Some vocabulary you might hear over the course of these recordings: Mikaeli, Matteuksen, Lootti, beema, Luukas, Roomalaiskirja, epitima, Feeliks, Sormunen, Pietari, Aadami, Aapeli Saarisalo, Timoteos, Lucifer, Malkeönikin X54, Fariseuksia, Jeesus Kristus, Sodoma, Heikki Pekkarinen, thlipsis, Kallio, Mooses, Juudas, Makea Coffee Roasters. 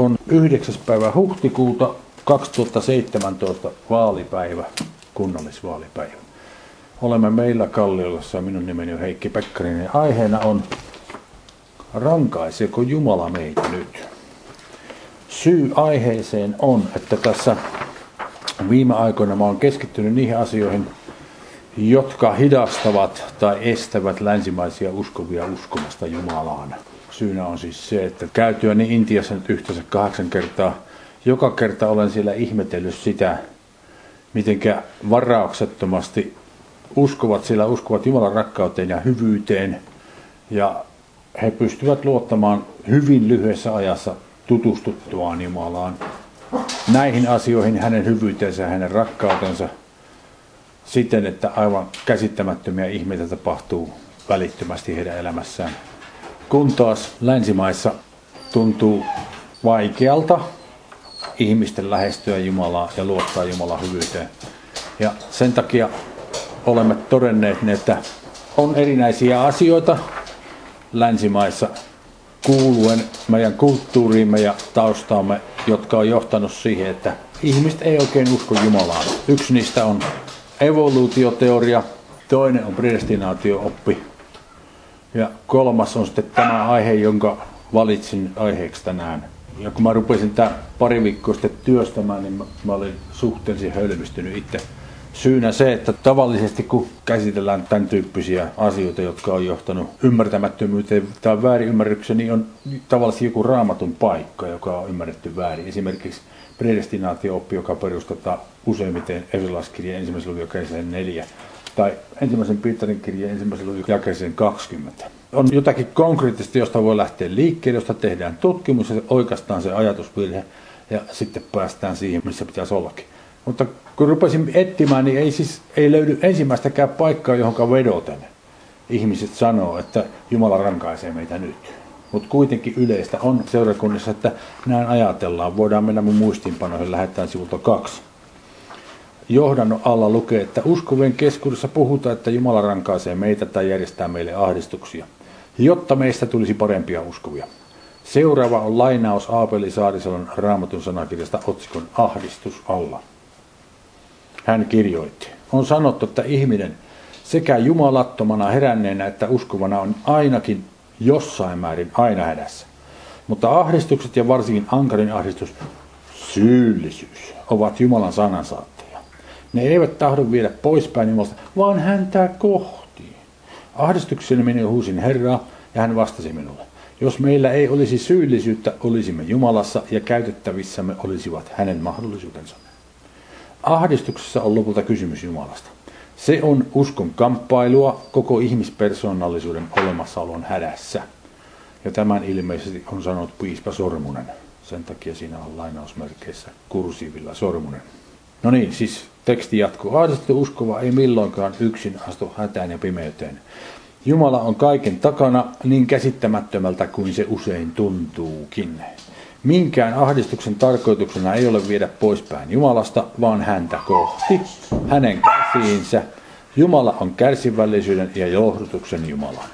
on 9. päivä huhtikuuta 2017 vaalipäivä, kunnallisvaalipäivä. Olemme meillä Kalliolassa ja minun nimeni on Heikki Pekkarinen. Aiheena on rankaiseeko Jumala meitä nyt? Syy aiheeseen on, että tässä viime aikoina mä oon keskittynyt niihin asioihin, jotka hidastavat tai estävät länsimaisia uskovia uskomasta Jumalaan. Syynä on siis se, että käytyäni Intiassa nyt yhteensä 8 kertaa, joka kerta olen siellä ihmetellyt sitä, mitenkä varauksettomasti uskovat siellä, uskovat Jumalan rakkauteen ja hyvyyteen, ja he pystyvät luottamaan hyvin lyhyessä ajassa tutustuttuaan Jumalaan näihin asioihin, hänen hyvyyteensä, hänen rakkautensa, siten, että aivan käsittämättömiä ihmeitä tapahtuu välittömästi heidän elämässään. Kun taas länsimaissa tuntuu vaikealta ihmisten lähestyä Jumalaa ja luottaa Jumalan hyvyyteen. Ja sen takia olemme todenneet, että on erinäisiä asioita länsimaissa kuuluen meidän kulttuuriimme ja taustaamme, jotka on johtanut siihen, että ihmiset ei oikein usko Jumalaan. Yksi niistä on evoluutioteoria, toinen on predestinaatio-oppi ja kolmas on sitten tämä aihe, jonka valitsin aiheeksi tänään. Ja kun mä rupesin tämän pari viikkoa sitten työstämään, niin mä olin suhteellisen hölmistynyt itse. Syynä se, että tavallisesti kun käsitellään tämän tyyppisiä asioita, jotka on johtanut ymmärtämättömyyteen tai väärinymmärrykseen, niin on tavallisesti joku raamatun paikka, joka on ymmärretty väärin. Esimerkiksi predestinaatio-oppi, joka perustetaan useimmiten Efesolaiskirjeen 1. luvun jakeeseen 4 tai 1. Pietarin kirjeen 1. luvun jakeeseen 20. On jotakin konkreettista, josta voi lähteä liikkeelle, josta tehdään tutkimus ja oikeastaan se ajatusvirhe ja sitten päästään siihen, missä pitäisi ollakin. Mutta kun rupesin etsimään, niin ei löydy ensimmäistäkään paikkaa, johon vedoten ihmiset sanoo, että Jumala rankaisee meitä nyt. Mutta kuitenkin yleistä on seurakunnissa, että näin ajatellaan. Voidaan mennä mun muistiinpanoihin, lähdetään sivulta 2. Johdannon alla lukee, että uskovien keskuudessa puhutaan, että Jumala rankaisee meitä tai järjestää meille ahdistuksia, jotta meistä tulisi parempia uskovia. Seuraava on lainaus Aapeli Saarisalon Raamatun sanakirjasta otsikon Ahdistus alla. Hän kirjoitti, on sanottu, että ihminen sekä jumalattomana heränneenä että uskovana on ainakin jossain määrin aina hädässä. Mutta ahdistukset ja varsinkin ankarin ahdistus, syyllisyys, ovat Jumalan sanansaatteja. Ne eivät tahdo viedä poispäin Jumalasta, vaan häntä kohti. Ahdistukseni minä huusin Herraa ja hän vastasi minulle. Jos meillä ei olisi syyllisyyttä, olisimme Jumalassa ja käytettävissämme olisivat hänen mahdollisuutensa. Ahdistuksessa on lopulta kysymys Jumalasta. Se on uskon kamppailua koko ihmispersoonallisuuden olemassaolon hädässä. Ja tämän ilmeisesti on sanonut piispa Sormunen. Sen takia siinä on lainausmerkeissä kursiivilla Sormunen. No niin, siis teksti jatkuu. Ahdistettu uskova ei milloinkaan yksin astu hätään ja pimeyteen. Jumala on kaiken takana niin käsittämättömältä kuin se usein tuntuukin. Minkään ahdistuksen tarkoituksena ei ole viedä poispäin Jumalasta, vaan häntä kohti, hänen käsiinsä. Jumala on kärsivällisyyden ja lohdutuksen Jumala.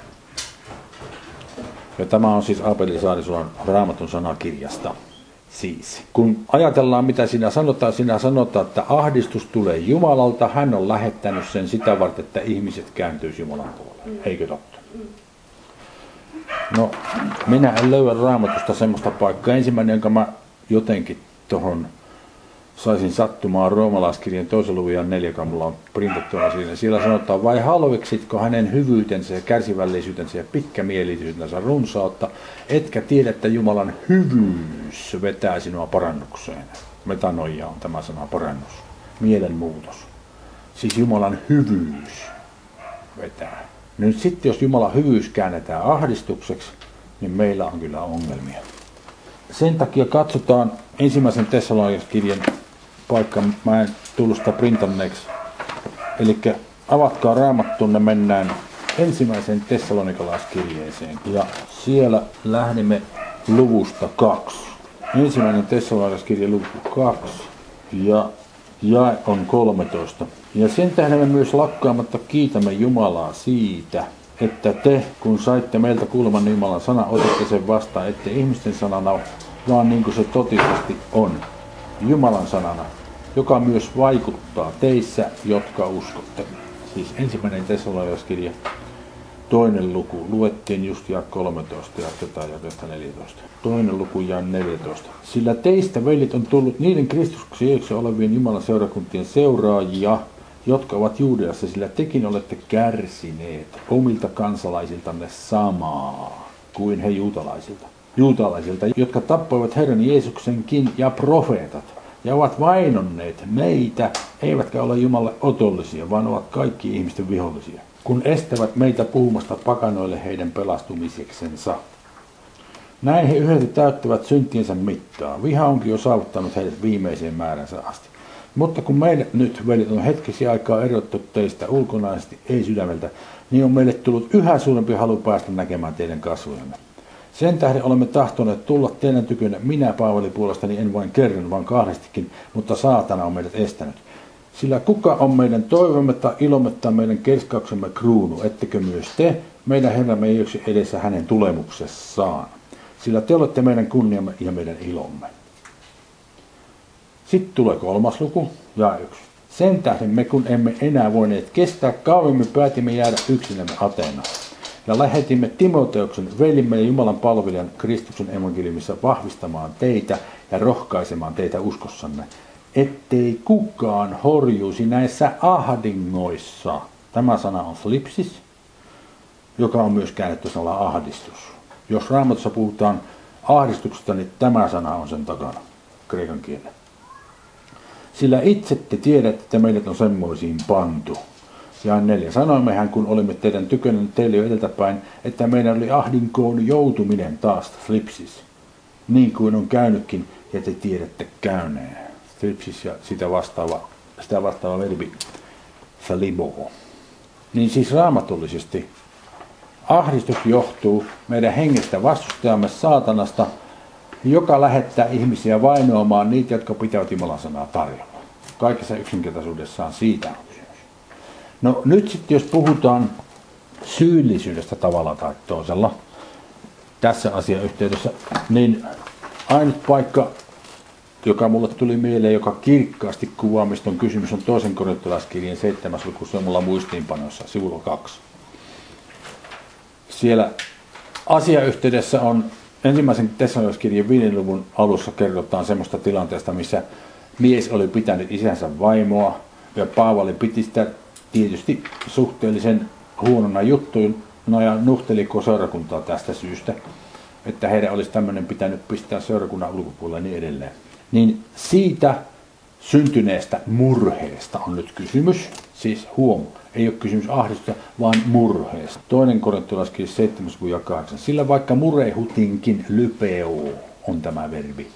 Ja tämä on siis Aapeli Saarisalon Raamatun sanakirjasta. Siis, kun ajatellaan mitä siinä sanotaan, että ahdistus tulee Jumalalta, hän on lähettänyt sen sitä varten, että ihmiset kääntyisivät Jumalan puoleen. Eikö totta? No, minä en löydä Raamatusta semmoista paikkaa. Ensimmäinen, jonka mä jotenkin tuohon saisin sattumaan, Roomalaiskirjan 2. luvun 4, joka mulla on printattuna siinä. Siellä sanotaan, vai halveksitko hänen hyvyytensä ja kärsivällisyytensä ja pitkämielisyytensä runsautta, etkä tiedä, että Jumalan hyvyys vetää sinua parannukseen. Metanoia on tämä sana, parannus, mielenmuutos. Siis Jumalan hyvyys vetää. Nyt sitten, jos Jumalan hyvyys käännetään ahdistukseksi, niin meillä on kyllä ongelmia. Sen takia katsotaan 1. Tessalonikalaiskirjan paikka. Mä en tullut sitä printanneeksi. Eli avatkaa Raamattunne, mennään 1. Tessalonikalaiskirjeeseen. Ja siellä lähdimme luvusta 2. 1. Tessalonikalaiskirja luku 2 ja jae on 13. Ja sen tähden me myös lakkaamatta kiitämme Jumalaa siitä, että te, kun saitte meiltä kuuleman Jumalan sana, otatte sen vastaan, ette ihmisten sanana, vaan niin kuin se totisesti on, Jumalan sanana, joka myös vaikuttaa teissä, jotka uskotte. Siis 1. Tessalonikalaiskirja, 2. luku, luettiin just jae 13, jatketaan jakeesta 14. 2. luku jae 14. Sillä teistä, veljet, on tullut niiden Kristuksen Jeesuksen olevien Jumalan seurakuntien seuraajia, jotka ovat Juudeassa, sillä tekin olette kärsineet omilta kansalaisiltanne samaa kuin he juutalaisilta, jotka tappoivat Herran Jeesuksenkin ja profeetat, ja ovat vainonneet meitä, eivätkä ole Jumalalle otollisia, vaan ovat kaikki ihmisten vihollisia, kun estävät meitä puhumasta pakanoille heidän pelastumiseksensa. Näin he yhdessä täyttävät syntiensä mittaa. Viha onkin jo saavuttanut heidät viimeiseen määränsä asti. Mutta kun meille nyt, veljet, on hetkisi aikaa erottu teistä ulkonaisesti, ei sydämeltä, niin on meille tullut yhä suurempi halu päästä näkemään teidän kasvojanne. Sen tähden olemme tahtoneet tulla teidän tykönä, minä Paavali puolestani en vain kerran, vaan kahdestikin, mutta saatana on meidät estänyt. Sillä kuka on meidän toivomme tai ilomme tai meidän kerskauksemme kruunu, ettekö myös te, meidän Herramme Jeesuksen edessä hänen tulemuksessaan. Sillä te olette meidän kunniamme ja meidän ilomme. Sitten tulee 3. luku, jae 1. Sen tähden me kun emme enää voineet kestää kauemmin, päätimme jäädä yksinämme Ateenaan. Ja lähetimme Timoteoksen, velimme ja Jumalan palvelijan Kristuksen evankeliumissa vahvistamaan teitä ja rohkaisemaan teitä uskossanne, ettei kukaan horjuisi näissä ahdingoissa. Tämä sana on thlipsis, joka on myös käännetty sanalla ahdistus. Jos Raamatussa puhutaan ahdistuksesta, niin tämä sana on sen takana, kreikan kielellä. Sillä itse te tiedätte, että meidät on semmoisiin pantu. Ja 4. Sanoimmehän, kun olimme teidän tykönne teille jo edeltäpäin, että meidän oli ahdinkoon joutuminen taas thlipsis, niin kuin on käynytkin, ja te tiedätte käyneen. Thlipsis ja sitä vastaava verbi thalibo. Niin siis raamatullisesti ahdistus johtuu meidän hengestä vastustajamme saatanasta, joka lähettää ihmisiä vainoamaan niitä, jotka pitävät Jumalan sanaa tarjolla. Kaikessa yksinkertaisuudessaan siitä on kysymys. No nyt sitten jos puhutaan syyllisyydestä tavalla tai toisella tässä asiayhteydessä, niin ainut paikka, joka mulle tuli mieleen, joka kirkkaasti kuvaa, mistä on kysymys, on 2. Korinttilaiskirjeen 7. luku, se on mulla muistiinpanoissa, sivulla 2. Siellä asiayhteydessä on 1. Tessalonikalaiskirjan 5. luvun alussa kerrotaan semmoista tilanteesta, missä mies oli pitänyt isänsä vaimoa ja Paavali piti sitä tietysti suhteellisen huonona juttuna ja nuhtelikko seurakuntaa tästä syystä, että heidän olisi tämmöinen pitänyt pistää seurakunnan ulkopuolella ja niin edelleen. Niin siitä syntyneestä murheesta on nyt kysymys, siis huom. Ei ole kysymys ahdistusta, vaan murheesta. 2. Korinttilaiskirja 7:8. Sillä vaikka murehutinkin lypeo on tämä verbi.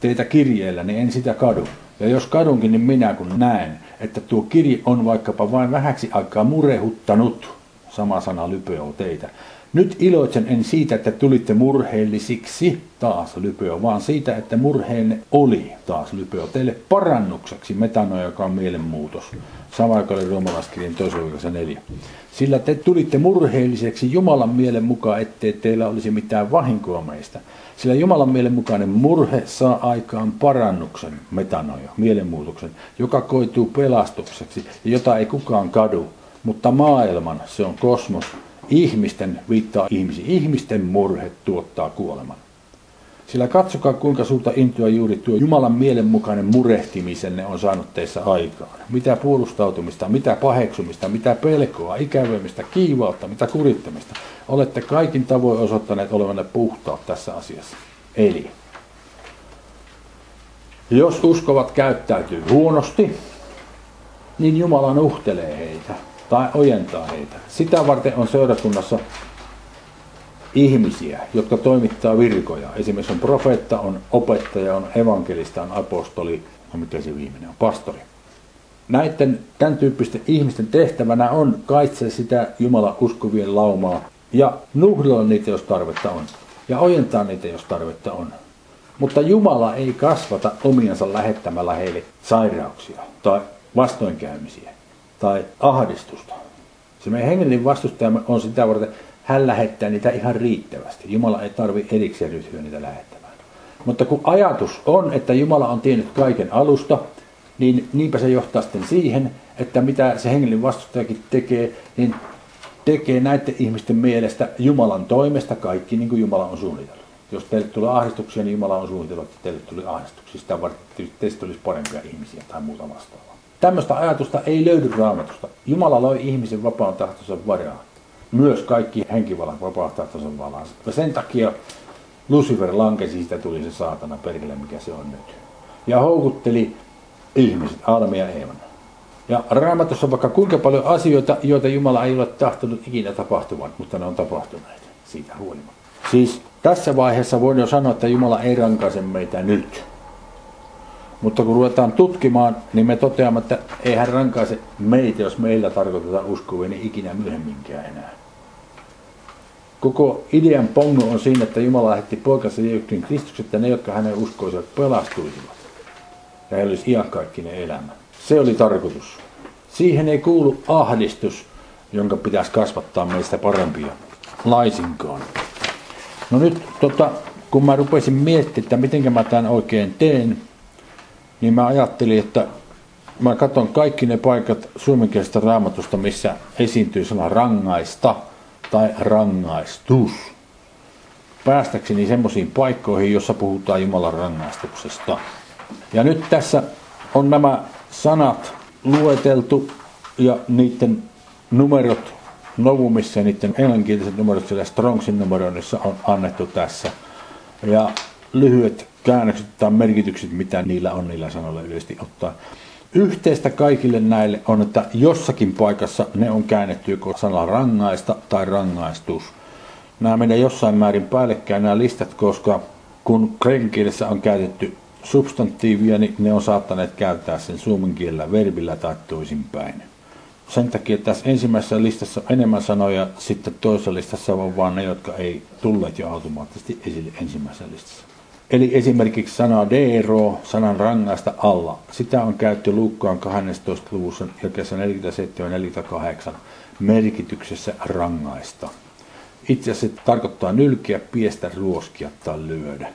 Teitä kirjeellä, niin en sitä kadu. Ja jos kadunkin, niin minä kun näen, että tuo kirje on vaikkapa vain vähäksi aikaa murehuttanut, sama sana lypeo teitä. Nyt iloitsen en siitä, että tulitte murheellisiksi, taas lypeo, vaan siitä, että murheenne oli, taas lypeo, teille parannukseksi, metanoia, joka on mielenmuutos. Sama, joka oli Roomalaiskirjan 2:4. Sillä te tulitte murheelliseksi Jumalan mielen mukaan, ettei teillä olisi mitään vahinkoa meistä. Sillä Jumalan mielen mukainen murhe saa aikaan parannuksen, metanoia, mielenmuutoksen, joka koituu pelastukseksi, jota ei kukaan kadu, mutta maailman, se on kosmos, ihmisten, viittaa ihmisiin, ihmisten murhe tuottaa kuoleman. Sillä katsokaa kuinka suurta intoa juuri tuo Jumalan mielenmukainen murehtimisenne on saanut teissä aikaan. Mitä puolustautumista, mitä paheksumista, mitä pelkoa, ikävöimistä, kiivautta, mitä kurittamista. Olette kaikin tavoin osoittaneet olevanne puhtaat tässä asiassa. Eli jos uskovat käyttäytyy huonosti, niin Jumala nuhtelee heitä tai ojentaa heitä. Sitä varten on seurakunnassa ihmisiä, jotka toimittaa virkoja. Esimerkiksi on profeetta, on opettaja, on evankelista, on apostoli, mikä se viimeinen on, pastori. Näiden tämän tyyppisten ihmisten tehtävänä on kaitsea sitä Jumalan uskovien laumaa ja nuhdella niitä, jos tarvetta on. Ja ojentaa niitä, jos tarvetta on. Mutta Jumala ei kasvata omiansa lähettämällä heille sairauksia tai vastoinkäymisiä tai ahdistusta. Se meidän hengellinen vastustajamme on sitä varten, hän lähettää niitä ihan riittävästi. Jumala ei tarvitse erikseen ryhtyä niitä lähettämään. Mutta kun ajatus on, että Jumala on tiennyt kaiken alusta, niin niinpä se johtaa sitten siihen, että mitä se hengellinen vastustajakin tekee, niin tekee näiden ihmisten mielestä Jumalan toimesta kaikki niin kuin Jumala on suunnitellut. Jos teille tulee ahdistuksia, niin Jumala on suunnitellut, että teille tuli ahdistuksia. Sitä varten teistä tulisi parempia ihmisiä tai muuta vastaavaa. Tämmöistä ajatusta ei löydy Raamatusta. Jumala loi ihmisen vapaan tahtonsa varaan. Myös kaikki henkivalan vapaan tahtonsa varaan. Ja sen takia Lucifer lankesi, siitä tuli se saatana perille, mikä se on nyt. Ja houkutteli ihmiset, Aadamia ja Eevan. Ja Raamatussa on vaikka kuinka paljon asioita, joita Jumala ei ole tahtonut ikinä tapahtumaan, mutta ne on tapahtuneet siitä huolimatta. Siis tässä vaiheessa voin jo sanoa, että Jumala ei rankaise meitä nyt. Mutta kun ruvetaan tutkimaan, niin me toteamme, että ei hän rankaise meitä, jos meillä tarkoitetaan uskoa, niin ikinä myöhemminkään enää. Koko idean pongo on siinä, että Jumala lähetti poikansa Jeesuksen Kristuksen, että ne, jotka hänen uskoisivat, pelastuisivat. Ja heillä olisi iankaikkinen elämä. Se oli tarkoitus. Siihen ei kuulu ahdistus, jonka pitäisi kasvattaa meistä parempia laisinkaan. No nyt, kun mä rupesin miettimään, että miten mä tämän oikein teen, niin mä ajattelin, että mä katson kaikki ne paikat suomenkielisestä Raamatusta, missä esiintyy sana rangaista tai rangaistus. Päästäkseni semmoisiin paikkoihin, jossa puhutaan Jumalan rangaistuksesta. Ja nyt tässä on nämä sanat lueteltu ja niiden numerot novumissa ja niiden englanninkieliset numerot siellä Strongsin numeroinnissa on annettu tässä. Ja lyhyet käännökset tai merkitykset, mitä niillä on niillä sanoilla yleisesti ottaa. Yhteistä kaikille näille on, että jossakin paikassa ne on käännetty joko sanalla rangaista tai rangaistus. Nämä menee jossain määrin päällekkäin nämä listat, koska kun kreikan kielessä on käytetty substantiivia, niin ne on saattaneet käyttää sen suomen kielellä verbillä tai toisinpäin. Sen takia tässä ensimmäisessä listassa on enemmän sanoja, sitten toisessa listassa on vaan ne, jotka ei tulleet jo automaattisesti esille ensimmäisessä listassa. Eli esimerkiksi sana deero, sanan rangaista alla. Sitä on käytetty Luukkaan 12. luvussa jakeessa 47-48 merkityksessä rangaista. Itse asiassa tarkoittaa nylkeä, piestä, ruoskia tai lyödä.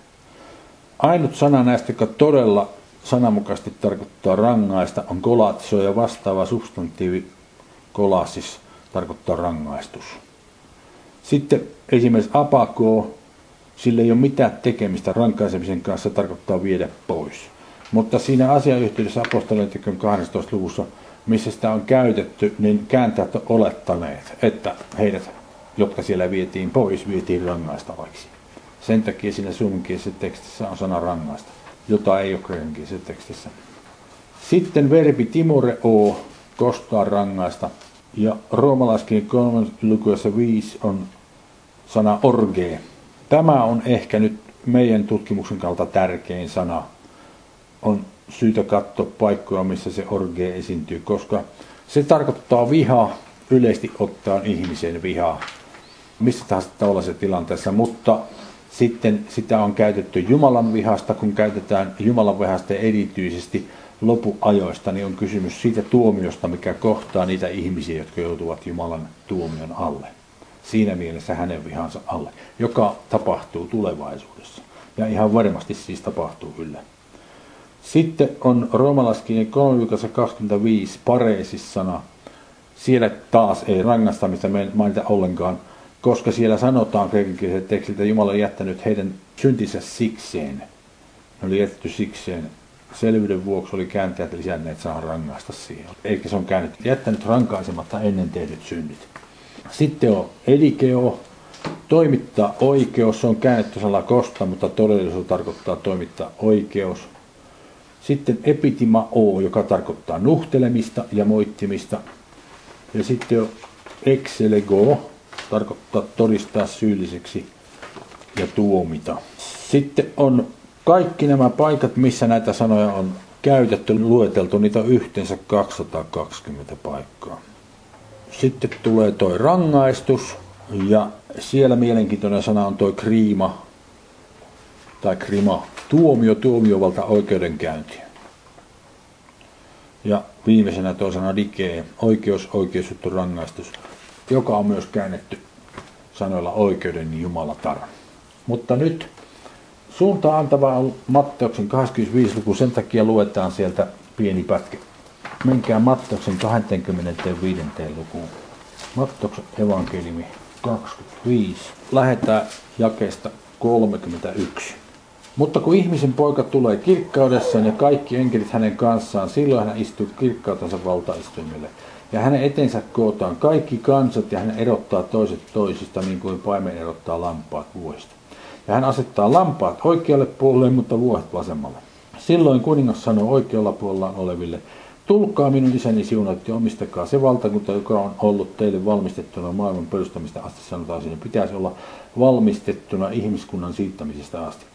Ainut sana näistä, joka todella sananmukaisesti tarkoittaa rangaista, on kolatio ja vastaava substantiivi kolasis tarkoittaa rangaistus. Sitten esimerkiksi apakoo, sillä ei ole mitään tekemistä rankaisemisen kanssa, tarkoittaa viedä pois. Mutta siinä asiayhteydessä Apostoliteon 12. luvussa, missä sitä on käytetty, niin kääntäjät ovat olettaneet, että heidät, jotka siellä vietiin pois, vietiin rangaistavaksi. Sen takia siinä suomenkielisessä tekstissä on sana rangaista, jota ei ole kreikkalaisessa tekstissä. Sitten verbi timoreo, kostaa rangaista. Ja roomalaiskirjan 3:5 on sana orge. Tämä on ehkä nyt meidän tutkimuksen kautta tärkein sana. On syytä katsoa paikkoja, missä se orge esiintyy, koska se tarkoittaa vihaa, yleisesti ottaen ihmisen vihaa. Missä tahansa tällaisessa tilanteessa, mutta sitten sitä on käytetty Jumalan vihasta, kun käytetään Jumalan vihasta erityisesti lopuajoista, niin on kysymys siitä tuomiosta, mikä kohtaa niitä ihmisiä, jotka joutuvat Jumalan tuomion alle. Siinä mielessä hänen vihansa alle, joka tapahtuu tulevaisuudessa. Ja ihan varmasti siis tapahtuu kyllä. Sitten on roomalaiskirjan 3:25 pareesissana. Siellä taas ei rangaistamista mainita ollenkaan. Koska siellä sanotaan kreikankieliseltä tekstiltä, Jumala on jättänyt heidän syntinsä sikseen. Ne oli jätetty sikseen. Selvyyden vuoksi oli kääntäjät lisänneet sanan rangaista siihen. Eli se on käännetty jättänyt rankaisematta ennen tehdyt synnit. Sitten on edikeo, toimittaa oikeus. Se on käännetty sanalla kosta, mutta todellisuus tarkoittaa toimittaa oikeus. Sitten epitima o, joka tarkoittaa nuhtelemista ja moittimista. Ja sitten on exelego. Tarkoittaa todistaa syylliseksi ja tuomita. Sitten on kaikki nämä paikat, missä näitä sanoja on käytetty, lueteltu. Niitä on yhteensä 220 paikkaa. Sitten tulee toi rangaistus. Ja siellä mielenkiintoinen sana on toi kriima. Tai krima. Tuomio, tuomiovalta, oikeudenkäynti. Ja viimeisenä toi sana dike. Oikeus, oikeusjuttu, rangaistus. Joka on myös käännetty sanoilla oikeuden Jumalatar. Mutta nyt Suuntaa antavaa on Matteuksen 25 luku, sen takia luetaan sieltä pieni pätkä. Menkää Matteuksen 25 lukuun. Matteuksen evankeliumi 25. Lähetään jakeesta 31. Mutta kun ihmisen poika tulee kirkkaudessaan ja kaikki enkelit hänen kanssaan, silloin hän istuu kirkkautensa valtaistuimille. Ja hänen etensä kootaan kaikki kansat ja hän erottaa toiset toisista niin kuin paimen erottaa lampaat vuoista. Ja hän asettaa lampaat oikealle puolelle, mutta vuohet vasemmalle. Silloin kuningas sanoo oikealla puolellaan oleville, tulkaa minun isäni siunat ja omistakaa se valtakunta, joka on ollut teille valmistettuna maailman perustamista asti, sanotaan sinne, pitäisi olla valmistettuna ihmiskunnan siittämisestä asti.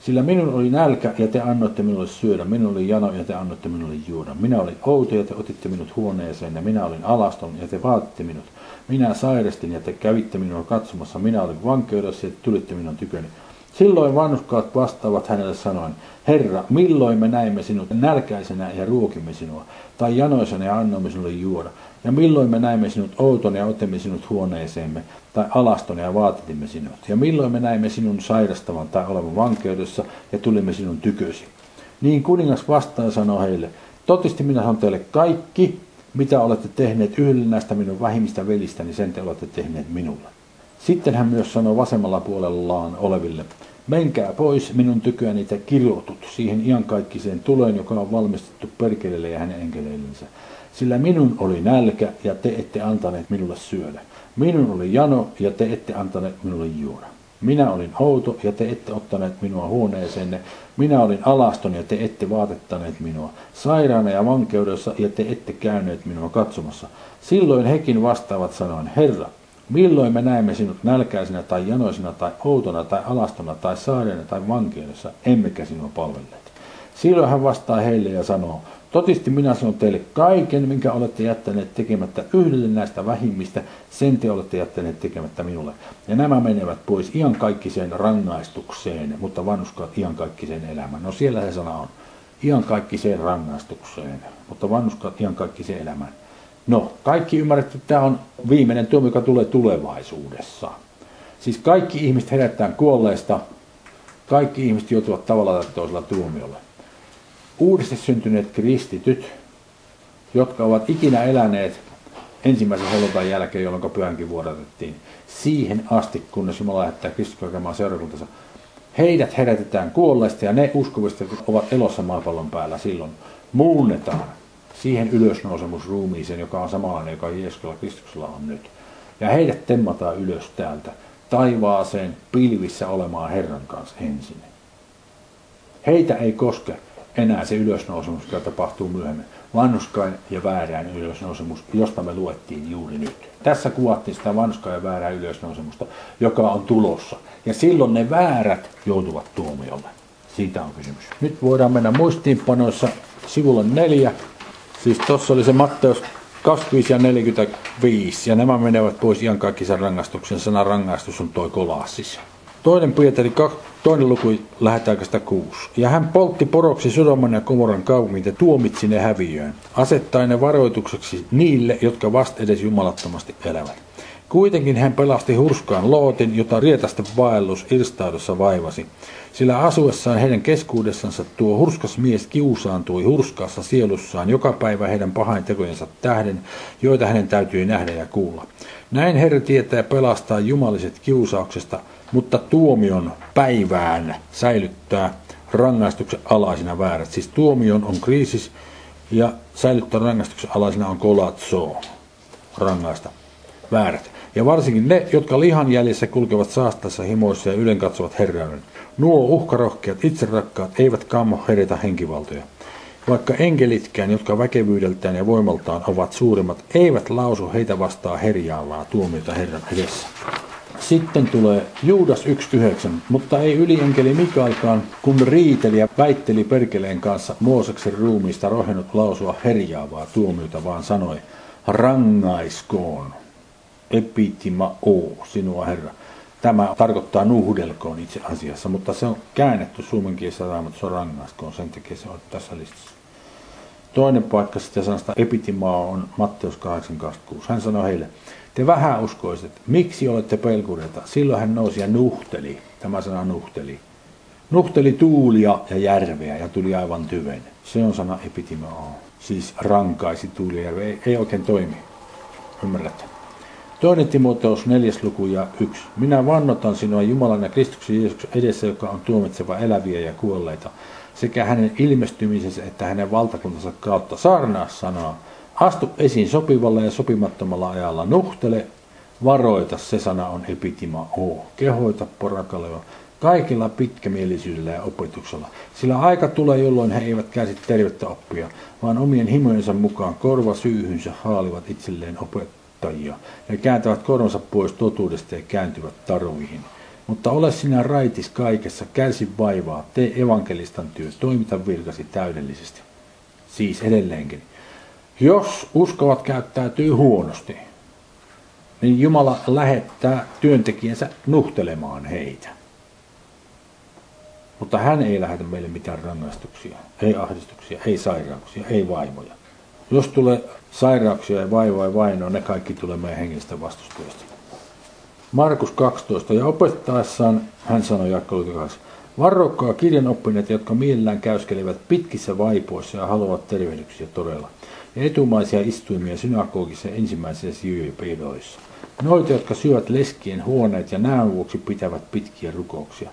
Sillä minun oli nälkä ja te annoitte minulle syödä, minun oli jano ja te annoitte minulle juoda. Minä olin outo ja te otitte minut huoneeseen ja minä olin alaston ja te vaatitte minut. Minä sairastin ja te kävitte minua katsomassa, minä olin vankeudessa ja te tulitte minun tyköni. Silloin vanhurskaat vastaavat hänelle sanoen, Herra, milloin me näimme sinut nälkäisenä ja ruokimme sinua, tai janoisena ja annoimme sinulle juoda, ja milloin me näimme sinut outona ja otimme sinut huoneeseemme, tai alastona ja vaatitimme sinut, ja milloin me näimme sinun sairastavan tai olevan vankeudessa ja tulimme sinun tykösi. Niin kuningas vastaan sanoi heille, totisti minä sanon teille kaikki, mitä olette tehneet yhdelle näistä minun vähimmistä velistäni, sen te olette tehneet minulle. Sitten hän myös sanoi vasemmalla puolellaan oleville, menkää pois minun tyköäni te kirjoitut siihen iankaikkiseen tuleen, joka on valmistettu perkeleille ja hänen enkeleillensä. Sillä minun oli nälkä ja te ette antaneet minulle syödä. Minun oli jano ja te ette antaneet minulle juoda. Minä olin outo ja te ette ottaneet minua huoneeseenne. Minä olin alaston ja te ette vaatettaneet minua. Sairaana ja vankeudessa ja te ette käyneet minua katsomassa. Silloin hekin vastaavat sanoen, Herra, milloin me näemme sinut nälkäisenä tai janoisena tai outona tai alastona tai sairaana tai vankeudessa, emmekä sinua palvelleet. Silloin hän vastaa heille ja sanoo, totisti minä sanon teille kaiken, minkä olette jättäneet tekemättä yhdelle näistä vähimmistä, sen te olette jättäneet tekemättä minulle. Ja nämä menevät pois iankaikkiseen rangaistukseen, mutta vanhurskaat iankaikkiseen elämään. No siellä se sana on, iankaikkiseen rangaistukseen, mutta vanhurskaat iankaikkiseen elämään. No, kaikki ymmärretty, että tämä on viimeinen tuomio, joka tulee tulevaisuudessa. Siis kaikki ihmiset herätään kuolleista, kaikki ihmiset joutuvat tavalla tai toisella tuomiolla. Uudesti syntyneet kristityt, jotka ovat ikinä eläneet ensimmäisen helluntain jälkeen, jolloin pyhänkin vuodatettiin, siihen asti, kunnes Jumala lähettää Kristuksen hakemaan seurakuntansa, heidät herätetään kuolleista ja ne uskovista, jotka ovat elossa maapallon päällä silloin, muunnetaan siihen ylösnousemusruumiiseen, joka on samanlainen, joka Jeesuksella Kristuksella on nyt. Ja heidät temmataan ylös täältä taivaaseen pilvissä olemaan Herran kanssa ensin. Heitä ei koske enää se ylösnousemus, joka tapahtuu myöhemmin. Vanhurskain ja väärään ylösnousemus, josta me luettiin juuri nyt. Tässä kuvattiin sitä vanhurskain ja väärää ylösnousemusta, joka on tulossa. Ja silloin ne väärät joutuvat tuomiolle. Siitä on kysymys. Nyt voidaan mennä muistiinpanoissa sivulla 4. Siis tuossa oli se Matteus 25 ja 45, ja nämä menevät pois iankaikkisen rangaistuksen. Sana rangaistus on toi kolasis. Toinen Pietari, toinen luku, lähetäänkö sitä 6. Ja hän poltti poroksi Sodoman ja Gomorran kaupungit ja tuomitsi ne häviöön, asettaen ne varoitukseksi niille, jotka vastedes jumalattomasti elävät. Kuitenkin hän pelasti hurskaan Lootin, jota rietasten vaellus irstaudossa vaivasi. Sillä asuessaan heidän keskuudessansa tuo hurskas mies kiusaantui hurskaassa sielussaan joka päivä heidän pahain tekojensa tähden, joita hänen täytyi nähdä ja kuulla. Näin Herra tietää pelastaa jumaliset kiusauksesta, mutta tuomion päivään säilyttää rangaistuksen alaisina väärät. Siis tuomion on kriisis ja säilyttää rangaistuksen alaisina on kolatso, rangaista väärät. Ja varsinkin ne, jotka lihan jäljessä kulkevat saastassa himoissa ja ylen katsovat herreyden. Nuo uhkarohkeat, itserakkaat eivät kammo heretä henkivaltoja. Vaikka enkelitkään, jotka väkevyydeltään ja voimaltaan ovat suurimmat, eivät lausu heitä vastaan herjaavaa tuomiota Herran edessä. Sitten tulee Juudas 1.9. Mutta ei ylienkeli Mikaelkaan, kun riiteli ja väitteli perkeleen kanssa Mooseksen ruumiista rohennut lausua herjaavaa tuomiota, vaan sanoi, rangaiskoon. Epitima o, sinua Herra. Tämä tarkoittaa nuhdelkoon itse asiassa, mutta se on käännetty suomen kielessä Raamattu, se on rangaiskoon, sen takia se on tässä listassa. Toinen paikka sitä sanasta epitimaa on Matteus 8.26. Hän sanoi heille, te vähäuskoiset, miksi olette pelkureita? Silloin hän nousi ja nuhteli, tämä sana nuhteli, Nuhteli tuulia ja järveä ja tuli aivan tyven. Se on sana epitima. Siis rankaisi tuulia ja järveä. Ei oikein toimi. Ymmärrätte. 2. Timoteos 4:1. Minä vannotan sinua Jumalan ja Kristuksen Jeesuksen edessä, joka on tuomitseva eläviä ja kuolleita, sekä hänen ilmestymisensä että hänen valtakuntansa kautta. Saarnaa sanaa. Astu esiin sopivalla ja sopimattomalla ajalla. Nuhtele, varoita, se sana on epitima. Kehoita porakaleva kaikilla pitkämielisyydellä ja opetuksella. Sillä aika tulee, jolloin he eivät käsi tervettä oppia, vaan omien himojensa mukaan korva syyhynsä haalivat itselleen opettajia ja kääntävät korvansa pois totuudesta ja kääntyvät taruihin. Mutta ole sinä raitis kaikessa, kärsi vaivaa, tee evankelistan työ, toimita virkasi täydellisesti. Siis edelleenkin. Jos uskovat käyttäytyy huonosti, niin Jumala lähettää työntekijänsä nuhtelemaan heitä. Mutta hän ei lähetä meille mitään rangaistuksia, ei ahdistuksia, ei sairauksia, ei vaivoja. Jos tulee sairauksia ja vaivoja ja vainoa, ne kaikki tulee meidän hengellistä vastustuista. Markus 12. Ja opettaessaan hän sanoi jatkolutukaisin. Varokaa kirjanoppineita, jotka mielellään käyskelevät pitkissä vaipoissa ja haluavat tervehdyksiä todella. Ja etumaisia istuimia synagogissa ensimmäisissä sijoipiidoissa. Noita, jotka syövät leskien huoneet ja näön vuoksi pitävät pitkiä rukouksia.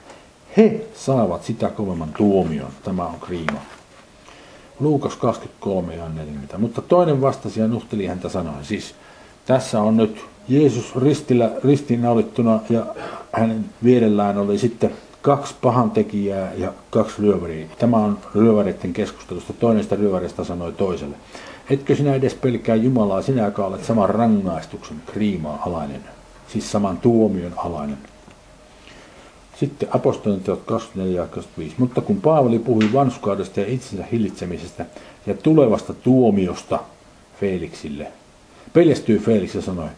He saavat sitä kovemman tuomion. Tämä on kriima. Luukas 23:40. Mutta toinen vastasi ja nuhteli häntä sanoen. Siis tässä on nyt Jeesus ristillä ristiinnaulittuna ja hänen vierellään oli sitten 2 pahantekijää ja 2 ryöväriä. Tämä on ryöväreiden keskustelusta. Toinen sitä ryöväristä sanoi toiselle. Etkö sinä edes pelkää Jumalaa, sinä joka olet saman rangaistuksen kriimaa alainen. Siis saman tuomion alainen. Sitten Apostoliteot 24:25. Mutta kun Paavali puhui vanhurskaudesta ja itsensä hillitsemisestä ja tulevasta tuomiosta Feeliksille, peljestyi Feeliks ja sanoi,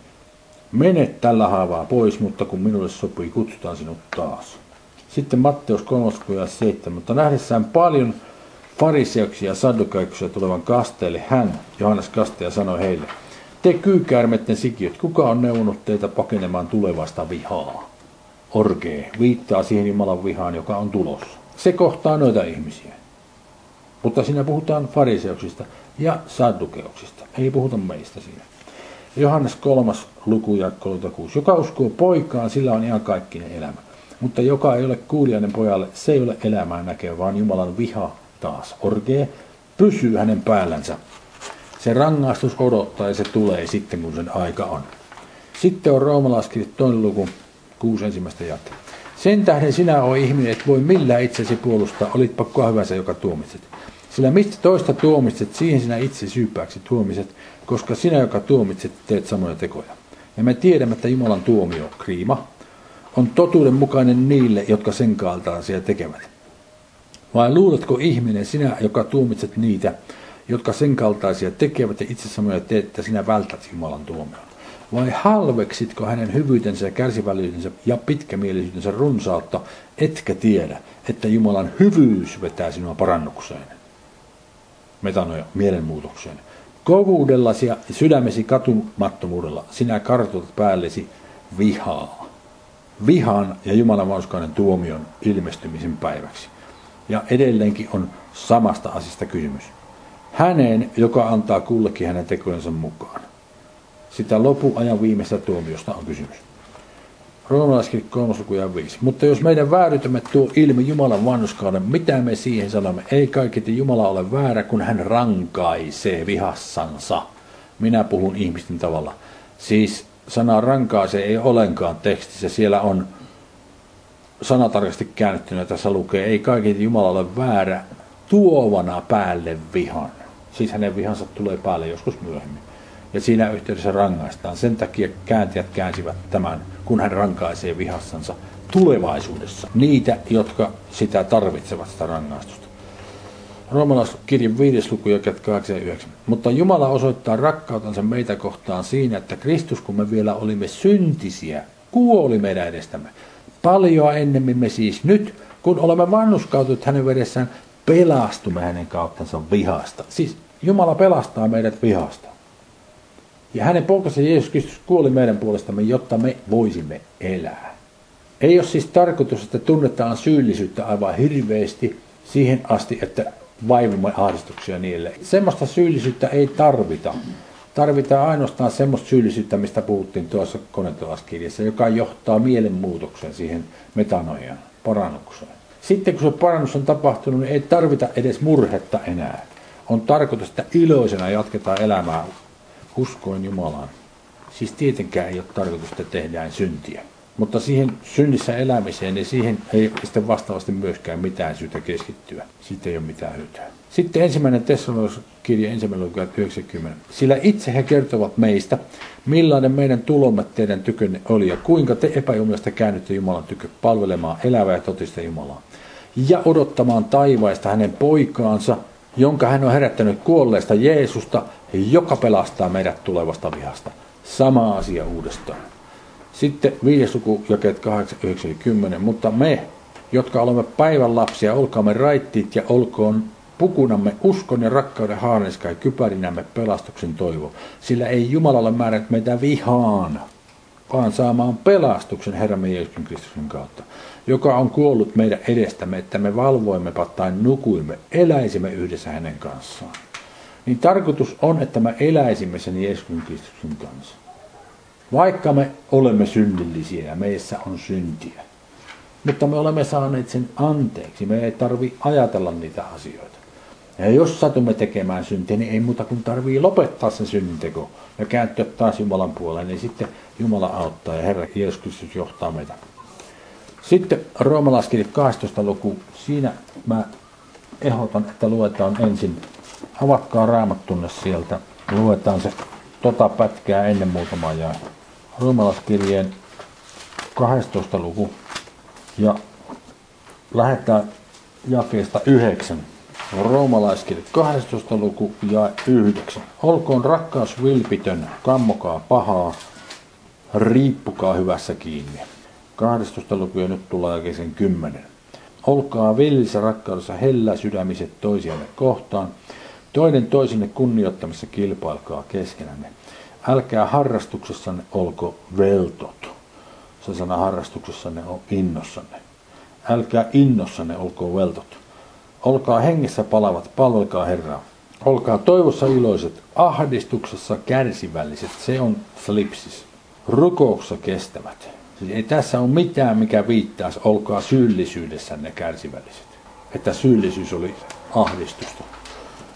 mene tällä haavaa pois, mutta kun minulle sopii, kutsutaan sinut taas. Sitten Matteus 3:7. Mutta nähdessään paljon fariseuksia ja saddukaiksia tulevan kasteelle, hän, Johannes Kastaja, sanoi heille, te kyykäärmetten sikiöt, kuka on neuvonut teitä pakenemaan tulevasta vihaa? Orge viittaa siihen Jumalan vihaan, joka on tulossa. Se kohtaa noita ihmisiä. Mutta siinä puhutaan fariseuksista ja saddukeuksista. Ei puhuta meistä siinä. Johannes 3:6. Joka uskoo poikaan, sillä on ihan kaikkinen elämä. Mutta joka ei ole kuulijainen pojalle, se ei ole elämää näkevä, vaan Jumalan viha taas. Orge pysyy hänen päällänsä. Se rangaistus odottaa ja se tulee sitten, kun sen aika on. Sitten on Roomalaiskirja 2. 6. jatke. Sen tähden sinä, o ihminen, et voi millään itsesi puolustaa, olitpa kuka hyvänsä, joka tuomitset. Sillä mistä toista tuomitset, siihen sinä itse syypääksi tuomiset, koska sinä, joka tuomitset, teet samoja tekoja. Ja me tiedämme, että Jumalan tuomio, kriima, on totuudenmukainen niille, jotka sen kaltaisia tekevät. Vai luuletko, ihminen, sinä, joka tuomitset niitä, jotka sen kaltaisia tekevät ja itse samoja teet, että sinä vältät Jumalan tuomion? Vai halveksitko hänen hyvyytensä ja kärsivällisyytensä ja pitkämielisyytensä runsautta, etkä tiedä, että Jumalan hyvyys vetää sinua parannukseen? Metanoia, mielenmuutokseen. Kovuudellasi ja sydämesi katumattomuudella sinä kartoitat päällesi vihaa. Vihan ja Jumalan vanhurskauden tuomion ilmestymisen päiväksi. Ja edelleenkin on samasta asiasta kysymys. Häneen, joka antaa kullekin hänen tekojensa mukaan. Sitä lopuajan viimeistä tuomiosta on kysymys. Roomalaiskirja 3:5. Mutta jos meidän vääryytemme tuo ilmi Jumalan vanhurskauden, mitä me siihen sanomme? Ei kaiketi Jumala ole väärä, kun hän rankaisee vihassansa. Minä puhun ihmisten tavalla. Siis sana rankaisee ei ollenkaan tekstissä. Siellä on sanatarkasti käännettynä. Tässä lukee, ei kaiketi Jumala ole väärä tuovana päälle vihan. Siis hänen vihansa tulee päälle joskus myöhemmin. Ja siinä yhteydessä rangaistaan. Sen takia kääntäjät käänsivät tämän, kun hän rankaisee vihassansa tulevaisuudessa. Niitä, jotka sitä tarvitsevat, sitä rangaistusta. Roomalaiskirjan 5:8-9. Mutta Jumala osoittaa rakkautensa meitä kohtaan siinä, että Kristus, kun me vielä olimme syntisiä, kuoli meidän edestämme. Paljon ennemmin me siis nyt, kun olemme vanhurskautuneet hänen veressään, pelastumme hänen kauttansa vihasta. Siis Jumala pelastaa meidät vihasta. Ja hänen poikansa Jeesus Kristus kuoli meidän puolestamme, jotta me voisimme elää. Ei ole siis tarkoitus, että tunnetaan syyllisyyttä aivan hirveästi siihen asti, että vaivumme ahdistuksia niille. Semmoista syyllisyyttä ei tarvita. Tarvitaan ainoastaan semmoista syyllisyyttä, mistä puhuttiin tuossa Korinttilaiskirjassa, joka johtaa mielenmuutokseen, siihen metanoiaan, parannukseen. Sitten kun se parannus on tapahtunut, niin ei tarvita edes murhetta enää. On tarkoitus, että iloisena jatketaan elämää uskoen Jumalaan. Siis tietenkään ei ole tarkoitus, että tehdään syntiä. Mutta siihen synnissä elämiseen, niin siihen ei sitten vastaavasti myöskään mitään syytä keskittyä. Siitä ei ole mitään hyötyä. Sitten 1. Tessalonikalaiskirja 1:90. Sillä itse he kertovat meistä, millainen meidän tulomme teidän tykönne oli ja kuinka te epäjumalasta käännytte Jumalan tykö palvelemaan elävää ja totista Jumalaa ja odottamaan taivaista hänen poikaansa, jonka hän on herättänyt kuolleesta Jeesusta, joka pelastaa meidät tulevasta vihasta. Sama asia uudestaan. Sitten 5. luku, jakeet 8, 9, 10. Mutta me, jotka olemme päivän lapsia, olkaamme raittiit ja olkoon pukunamme uskon ja rakkauden haarniska ja kypärinämme pelastuksen toivo. Sillä ei Jumala ole määrännyt meitä vihaan, vaan saamaan pelastuksen Herramme Jeesuksen Kristuksen kautta, joka on kuollut meidän edestämme, että me valvoimmepa tai nukuimme, eläisimme yhdessä hänen kanssaan. Niin tarkoitus on, että me eläisimme sen Jeesuksen Kristuksen kanssa. Vaikka me olemme synnillisiä ja meissä on syntiä, mutta me olemme saaneet sen anteeksi. Me ei tarvitse ajatella niitä asioita. Ja jos satumme tekemään syntiä, niin ei muuta kuin tarvitse lopettaa sen synninteko ja kääntyä taas Jumalan puoleen, niin sitten Jumala auttaa ja Herra Jeesus Kristus johtaa meitä. Sitten Roomalaiskirja 12. luku. Siinä mä ehdotan, että luetaan ensin. Avatkaa Raamattunne sieltä. Luetaan se pätkää ennen muutamaa jää. Roomalaiskirjeen 12. luku. Ja lähdetään jakeesta 9. Roomalaiskirje 12. luku ja 9. Olkoon rakkaus vilpitön, kammokaa pahaa, riippukaa hyvässä kiinni. 12. luku ja nyt tullaan jakeeseen 10. Olkaa villissä rakkaudessa hellä sydämiset toisianne kohtaan. Toinen toisinne kunnioittamissa kilpailkaa keskenänne. Älkää harrastuksessanne olko veltot. Se sana harrastuksessanne on innossanne. Älkää innossanne olko veltot. Olkaa hengessä palavat, palvelkaa Herraa. Olkaa toivossa iloiset, ahdistuksessa kärsivälliset. Se on thlipsis. Rukouksessa kestävät. Siis ei tässä ole mitään, mikä viittaisi, olkaa syyllisyydessänne kärsivälliset. Että syyllisyys oli ahdistusta.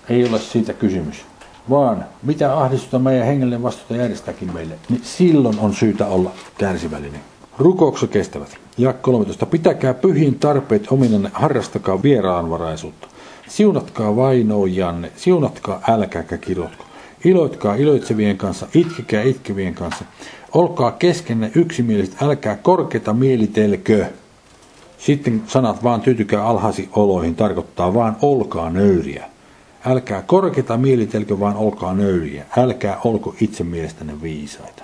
Ei ole siitä kysymys, vaan mitä ahdistusta meidän hengellinen vastuuta järjestääkin meille, niin silloin on syytä olla kärsivällinen. Rukouksessa kestävät. Ja 13. Pitäkää pyhiin tarpeet ominanne, harrastakaa vieraanvaraisuutta. Siunatkaa vainojanne, siunatkaa älkääkä kirotko. Iloitkaa iloitsevien kanssa, itkekää itkevien kanssa. Olkaa keskenne yksimieliset, älkää korkeata mielitelkö. Sitten sanat vaan tyytykää alhaisiin oloihin tarkoittaa vaan olkaa nöyriä. Älkää korkeata mielitelkö, vaan olkaa nöyriä. Älkää olko itse mielestänne viisaita.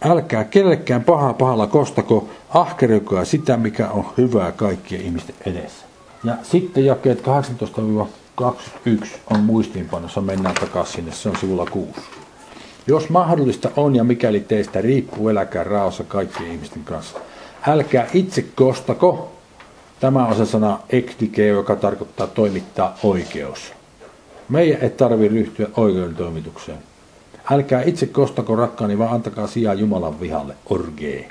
Älkää kellekään pahaa pahalla kostako, ahkeroikaa sitä, mikä on hyvää kaikkien ihmisten edessä. Ja sitten jakeet 18-21 on muistiinpanossa, mennään takaisin sinne, se on sivulla 6. Jos mahdollista on ja mikäli teistä riippuu, eläkää raossa kaikkien ihmisten kanssa. Älkää itse kostako. Tämä on se sana ekdikee, joka tarkoittaa toimittaa oikeus. Meidän ei tarvitse ryhtyä oikeuden toimitukseen. Älkää itse kostako rakkaani, vaan antakaa sijaa Jumalan vihalle, orge.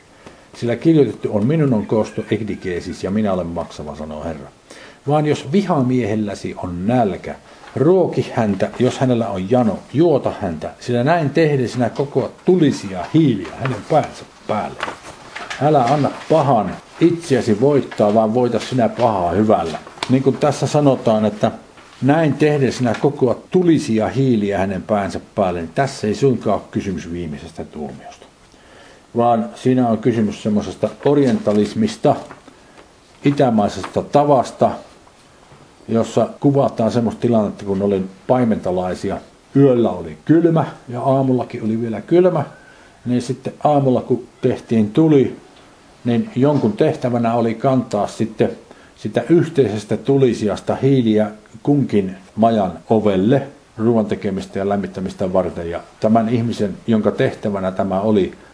Sillä kirjoitettu on minun on kosto ekdikee siis ja minä olen maksava, sanoo Herra. Vaan jos vihamiehelläsi on nälkä, ruoki häntä, jos hänellä on jano, juota häntä, sillä näin tehden sinä kokoat tulisia hiiliä hänen päänsä päälle. Älä anna pahan itseäsi voittaa, vaan voita sinä pahaa hyvällä. Niin kuin tässä sanotaan, että näin tehden sinä kokoat tulisia hiiliä hänen päänsä päälle, niin tässä ei suinkaan ole kysymys viimeisestä tuomiosta. Vaan siinä on kysymys semmoisesta orientalismista, itämaisesta tavasta, jossa kuvataan semmoista tilannetta, kun oli paimentalaisia. Yöllä oli kylmä ja aamullakin oli vielä kylmä. Niin sitten aamulla, kun tehtiin tuli, niin jonkun tehtävänä oli kantaa sitten sitä yhteisestä tulisijasta hiiliä kunkin majan ovelle ruoan tekemistä ja lämmittämistä varten. Ja tämän ihmisen, jonka tehtävänä tämä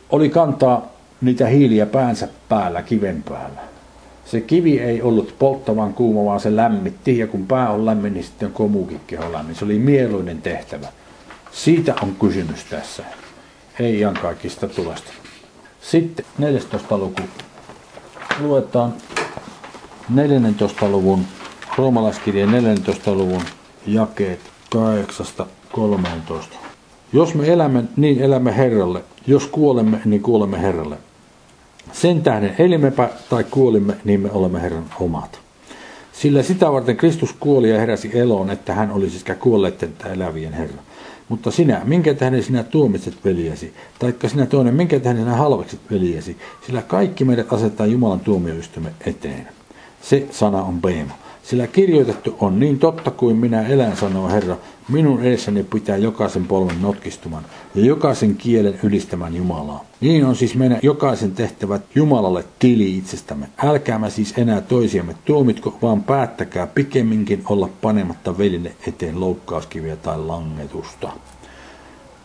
oli kantaa niitä hiiliä päänsä päällä kiven päällä. Se kivi ei ollut polttavan kuuma, vaan se lämmitti, ja kun pää on lämmin, niin sitten onko muukin keho lämmin. Se oli mieluinen tehtävä. Siitä on kysymys tässä. Ei ihan kaikista tulesta. Sitten 14. luku. Luetaan 14. luvun, Roomalaiskirjeen 14. luvun jakeet 8-13. Jos me elämme, niin elämme Herralle. Jos kuolemme, niin kuolemme Herralle. Sen tähden elimepä tai kuolimme, niin me olemme Herran omat. Sillä sitä varten Kristus kuoli ja heräsi eloon, että hän oli sekä kuolleiden että elävien Herra. Mutta sinä, minkä tähden sinä tuomitset veljesi, taikka sinä toinen, minkä tähden sinä halvekset veljesi, sillä kaikki meidät asettaa Jumalan tuomioistumme eteen. Se sana on beema. Sillä kirjoitettu on niin totta kuin minä elän, sanoo Herra, minun edessäni pitää jokaisen polven notkistuman ja jokaisen kielen ylistämään Jumalaa. Niin on siis meidän jokaisen tehtävät Jumalalle tili itsestämme. Älkäämme siis enää toisiamme tuomitko, vaan päättäkää pikemminkin olla panematta veljenne eteen loukkauskiviä tai langetusta.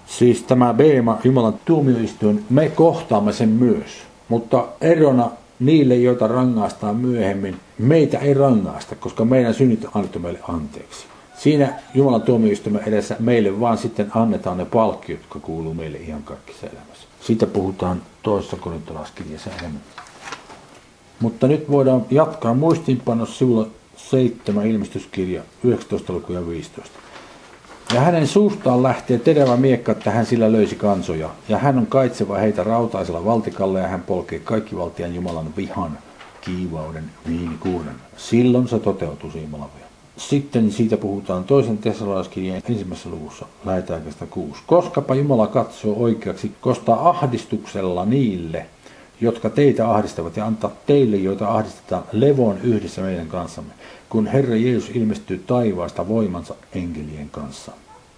Siis tämä beema, Jumalan tuomioistuin, me kohtaamme sen myös, mutta erona niille, joita rangaistaan myöhemmin, meitä ei rangaista, koska meidän synnit on annettu meille anteeksi. Siinä Jumalan tuomioistuimen edessä meille vaan sitten annetaan ne palkkiot, jotka kuuluu meille ihan kaikissa elämässä. Siitä puhutaan toisessa korinttilaiskirjassa enemmän. Mutta nyt voidaan jatkaa muistiinpanossa sivulla 7 ilmestyskirja 19 luku ja 15. Ja hänen suustaan lähtee terävä miekka, että hän sillä löysi kansoja. Ja hän on kaitseva heitä rautaisella valtikalla, ja hän polkee kaikki valtian Jumalan vihan, kiivauden, viinikuuren. Silloin se toteutuu se Jumalan viha. Sitten siitä puhutaan toisen Tessalonikalaiskirjeen 1. luvussa, lähetäänkästä 6. Koskapa Jumala katsoo oikeaksi, kostaa ahdistuksella niille, jotka teitä ahdistavat, ja antaa teille, joita ahdistetaan, levon yhdessä meidän kanssamme, kun Herra Jeesus ilmestyy taivaasta voimansa enkelien kanssa.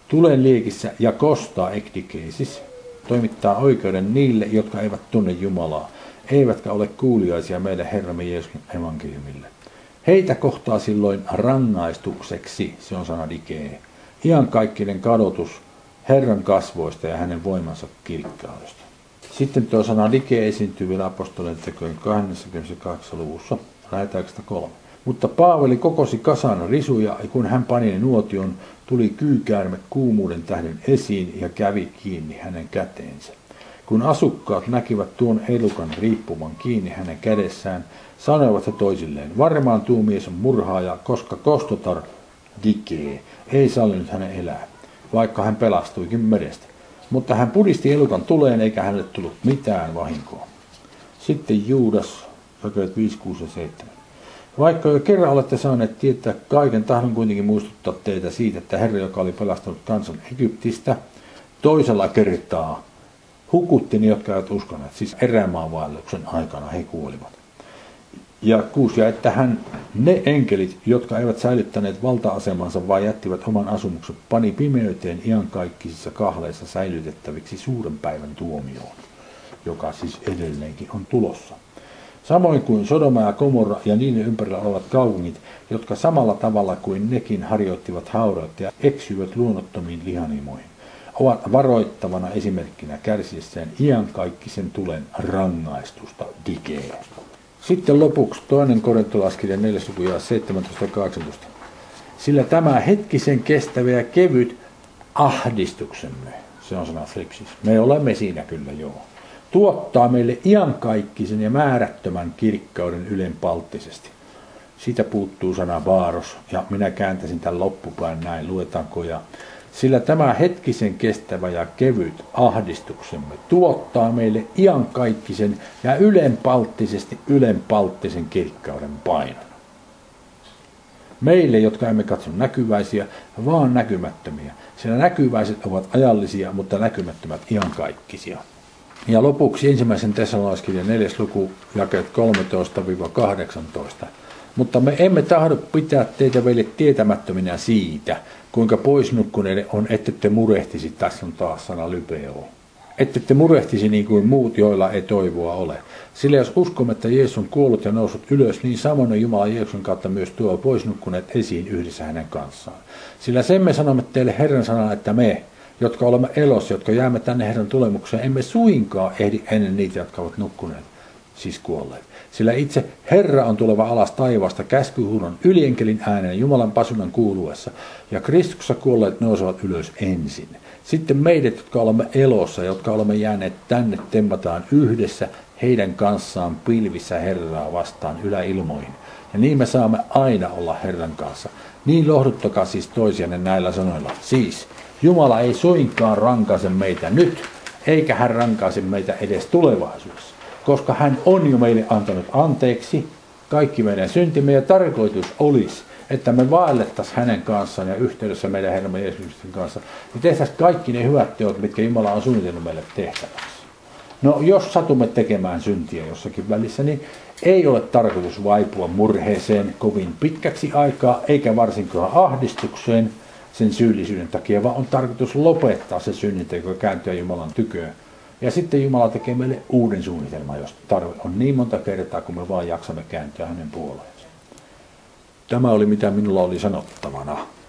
Tulen liekissä ja kostaa ekdikeisis, toimittaa oikeuden niille, jotka eivät tunne Jumalaa, eivätkä ole kuuliaisia meidän Herramme Jeesuksen evankeliumille. Heitä kohtaa silloin rangaistukseksi, se on sana dike, iankaikkinen kadotus Herran kasvoista ja hänen voimansa kirkkaudesta. Sitten tuo sana dike esiintyy vielä apostolitekojen 22. luvussa, lähetäänkö 3. Mutta Paavali kokosi kasan risuja, ja kun hän pani ne nuotion, tuli kyykäärme kuumuuden tähden esiin ja kävi kiinni hänen käteensä. Kun asukkaat näkivät tuon elukan riippuman kiinni hänen kädessään, sanoivat he toisilleen, varmaan tuo mies on murhaaja, koska kostotar dike ei sallinut hänen elää, vaikka hän pelastuikin merestä. Mutta hän pudisti elukan tuleen, eikä hänelle tullut mitään vahinkoa. Sitten Juudas, jakeet 5, 6 ja 7. Vaikka jo kerran olette saaneet tietää kaiken, tahdon kuitenkin muistuttaa teitä siitä, että Herra, joka oli pelastanut kansan Egyptistä, toisella kertaa hukutti ne, jotka eivät uskoneet, siis erämaanvaelluksen aikana he kuolivat. Ja 6, ja että hän ne enkelit, jotka eivät säilyttäneet valta-asemansa, vaan jättivät oman asumuksen, pani pimeyteen iankaikkisissa kahleissa säilytettäviksi suuren päivän tuomioon, joka siis edelleenkin on tulossa. Samoin kuin Sodoma ja Gomorra ja niiden ympärillä olevat kaupungit, jotka samalla tavalla kuin nekin harjoittivat haurautta ja eksyivät luonnottomiin lihanimoihin, ovat varoittavana esimerkkinä kärsiessään iankaikkisen tulen rangaistusta dikeä. Sitten lopuksi toinen korinttilaiskirja 4. luku ja 17 ja 18. Sillä tämä hetkisen kestävä ja kevyt ahdistuksemme, se on sana thlipsis, me olemme siinä kyllä joo, tuottaa meille iankaikkisen ja määrättömän kirkkauden ylenpalttisesti. Siitä puuttuu sana vaaros, ja minä kääntäisin tämän loppupäin näin, luetaanko, ja sillä tämä hetkisen kestävä ja kevyt ahdistuksemme tuottaa meille iankaikkisen ja ylenpalttisesti ylenpalttisen kirkkauden painon. Meille, jotka emme katso näkyväisiä, vaan näkymättömiä, sillä näkyväiset ovat ajallisia, mutta näkymättömät iankaikkisia. Ja lopuksi ensimmäisen Tessalonikalaiskirjan 4. luku, jakeet 13-18. Mutta me emme tahdo pitää teitä veljet tietämättöminä siitä, kuinka poisnukkuneille on, ette te murehtisi, tässä on taas sana lypeo, ette te murehtisi niin kuin muut, joilla ei toivoa ole. Sillä jos uskomme, että Jeesus on kuollut ja noussut ylös, niin samoin Jumala Jeesuksen kautta myös tuo poisnukkuneet esiin yhdessä hänen kanssaan. Sillä sen me sanomme teille Herran sanan, että me, jotka olemme elossa, jotka jäämme tänne Herran tulemukseen, emme suinkaan ehdi ennen niitä, jotka ovat nukkuneet, siis kuolleet. Sillä itse Herra on tuleva alas taivaasta käskyhuudon ylienkelin ääneen Jumalan pasunan kuuluessa, ja Kristuksessa kuolleet nousevat ylös ensin. Sitten meidät, jotka olemme elossa, jotka olemme jääneet tänne, tempataan yhdessä heidän kanssaan pilvissä Herraa vastaan yläilmoihin. Ja niin me saamme aina olla Herran kanssa. Niin lohduttakaa siis toisianne näillä sanoilla. Siis, Jumala ei suinkaan rankaise meitä nyt, eikä hän rankaise meitä edes tulevaisuudessa, koska hän on jo meille antanut anteeksi kaikki meidän syntimme, ja tarkoitus olisi, että me vaellettaisiin hänen kanssaan ja yhteydessä meidän Herramme Jeesuksen kanssa, ja tehtäisiin kaikki ne hyvät teot, mitkä Jumala on suunnitellut meille tehtäväksi. No, jos satumme tekemään syntiä jossakin välissä, niin ei ole tarkoitus vaipua murheeseen kovin pitkäksi aikaa, eikä varsinkaan ahdistukseen sen syyllisyyden takia, vaan on tarkoitus lopettaa se synninteko ja kääntyä Jumalan tyköön. Ja sitten Jumala tekee meille uuden suunnitelman, jos tarve on niin monta kertaa, kun me vaan jaksamme kääntyä hänen puoleensa. Tämä oli mitä minulla oli sanottavana.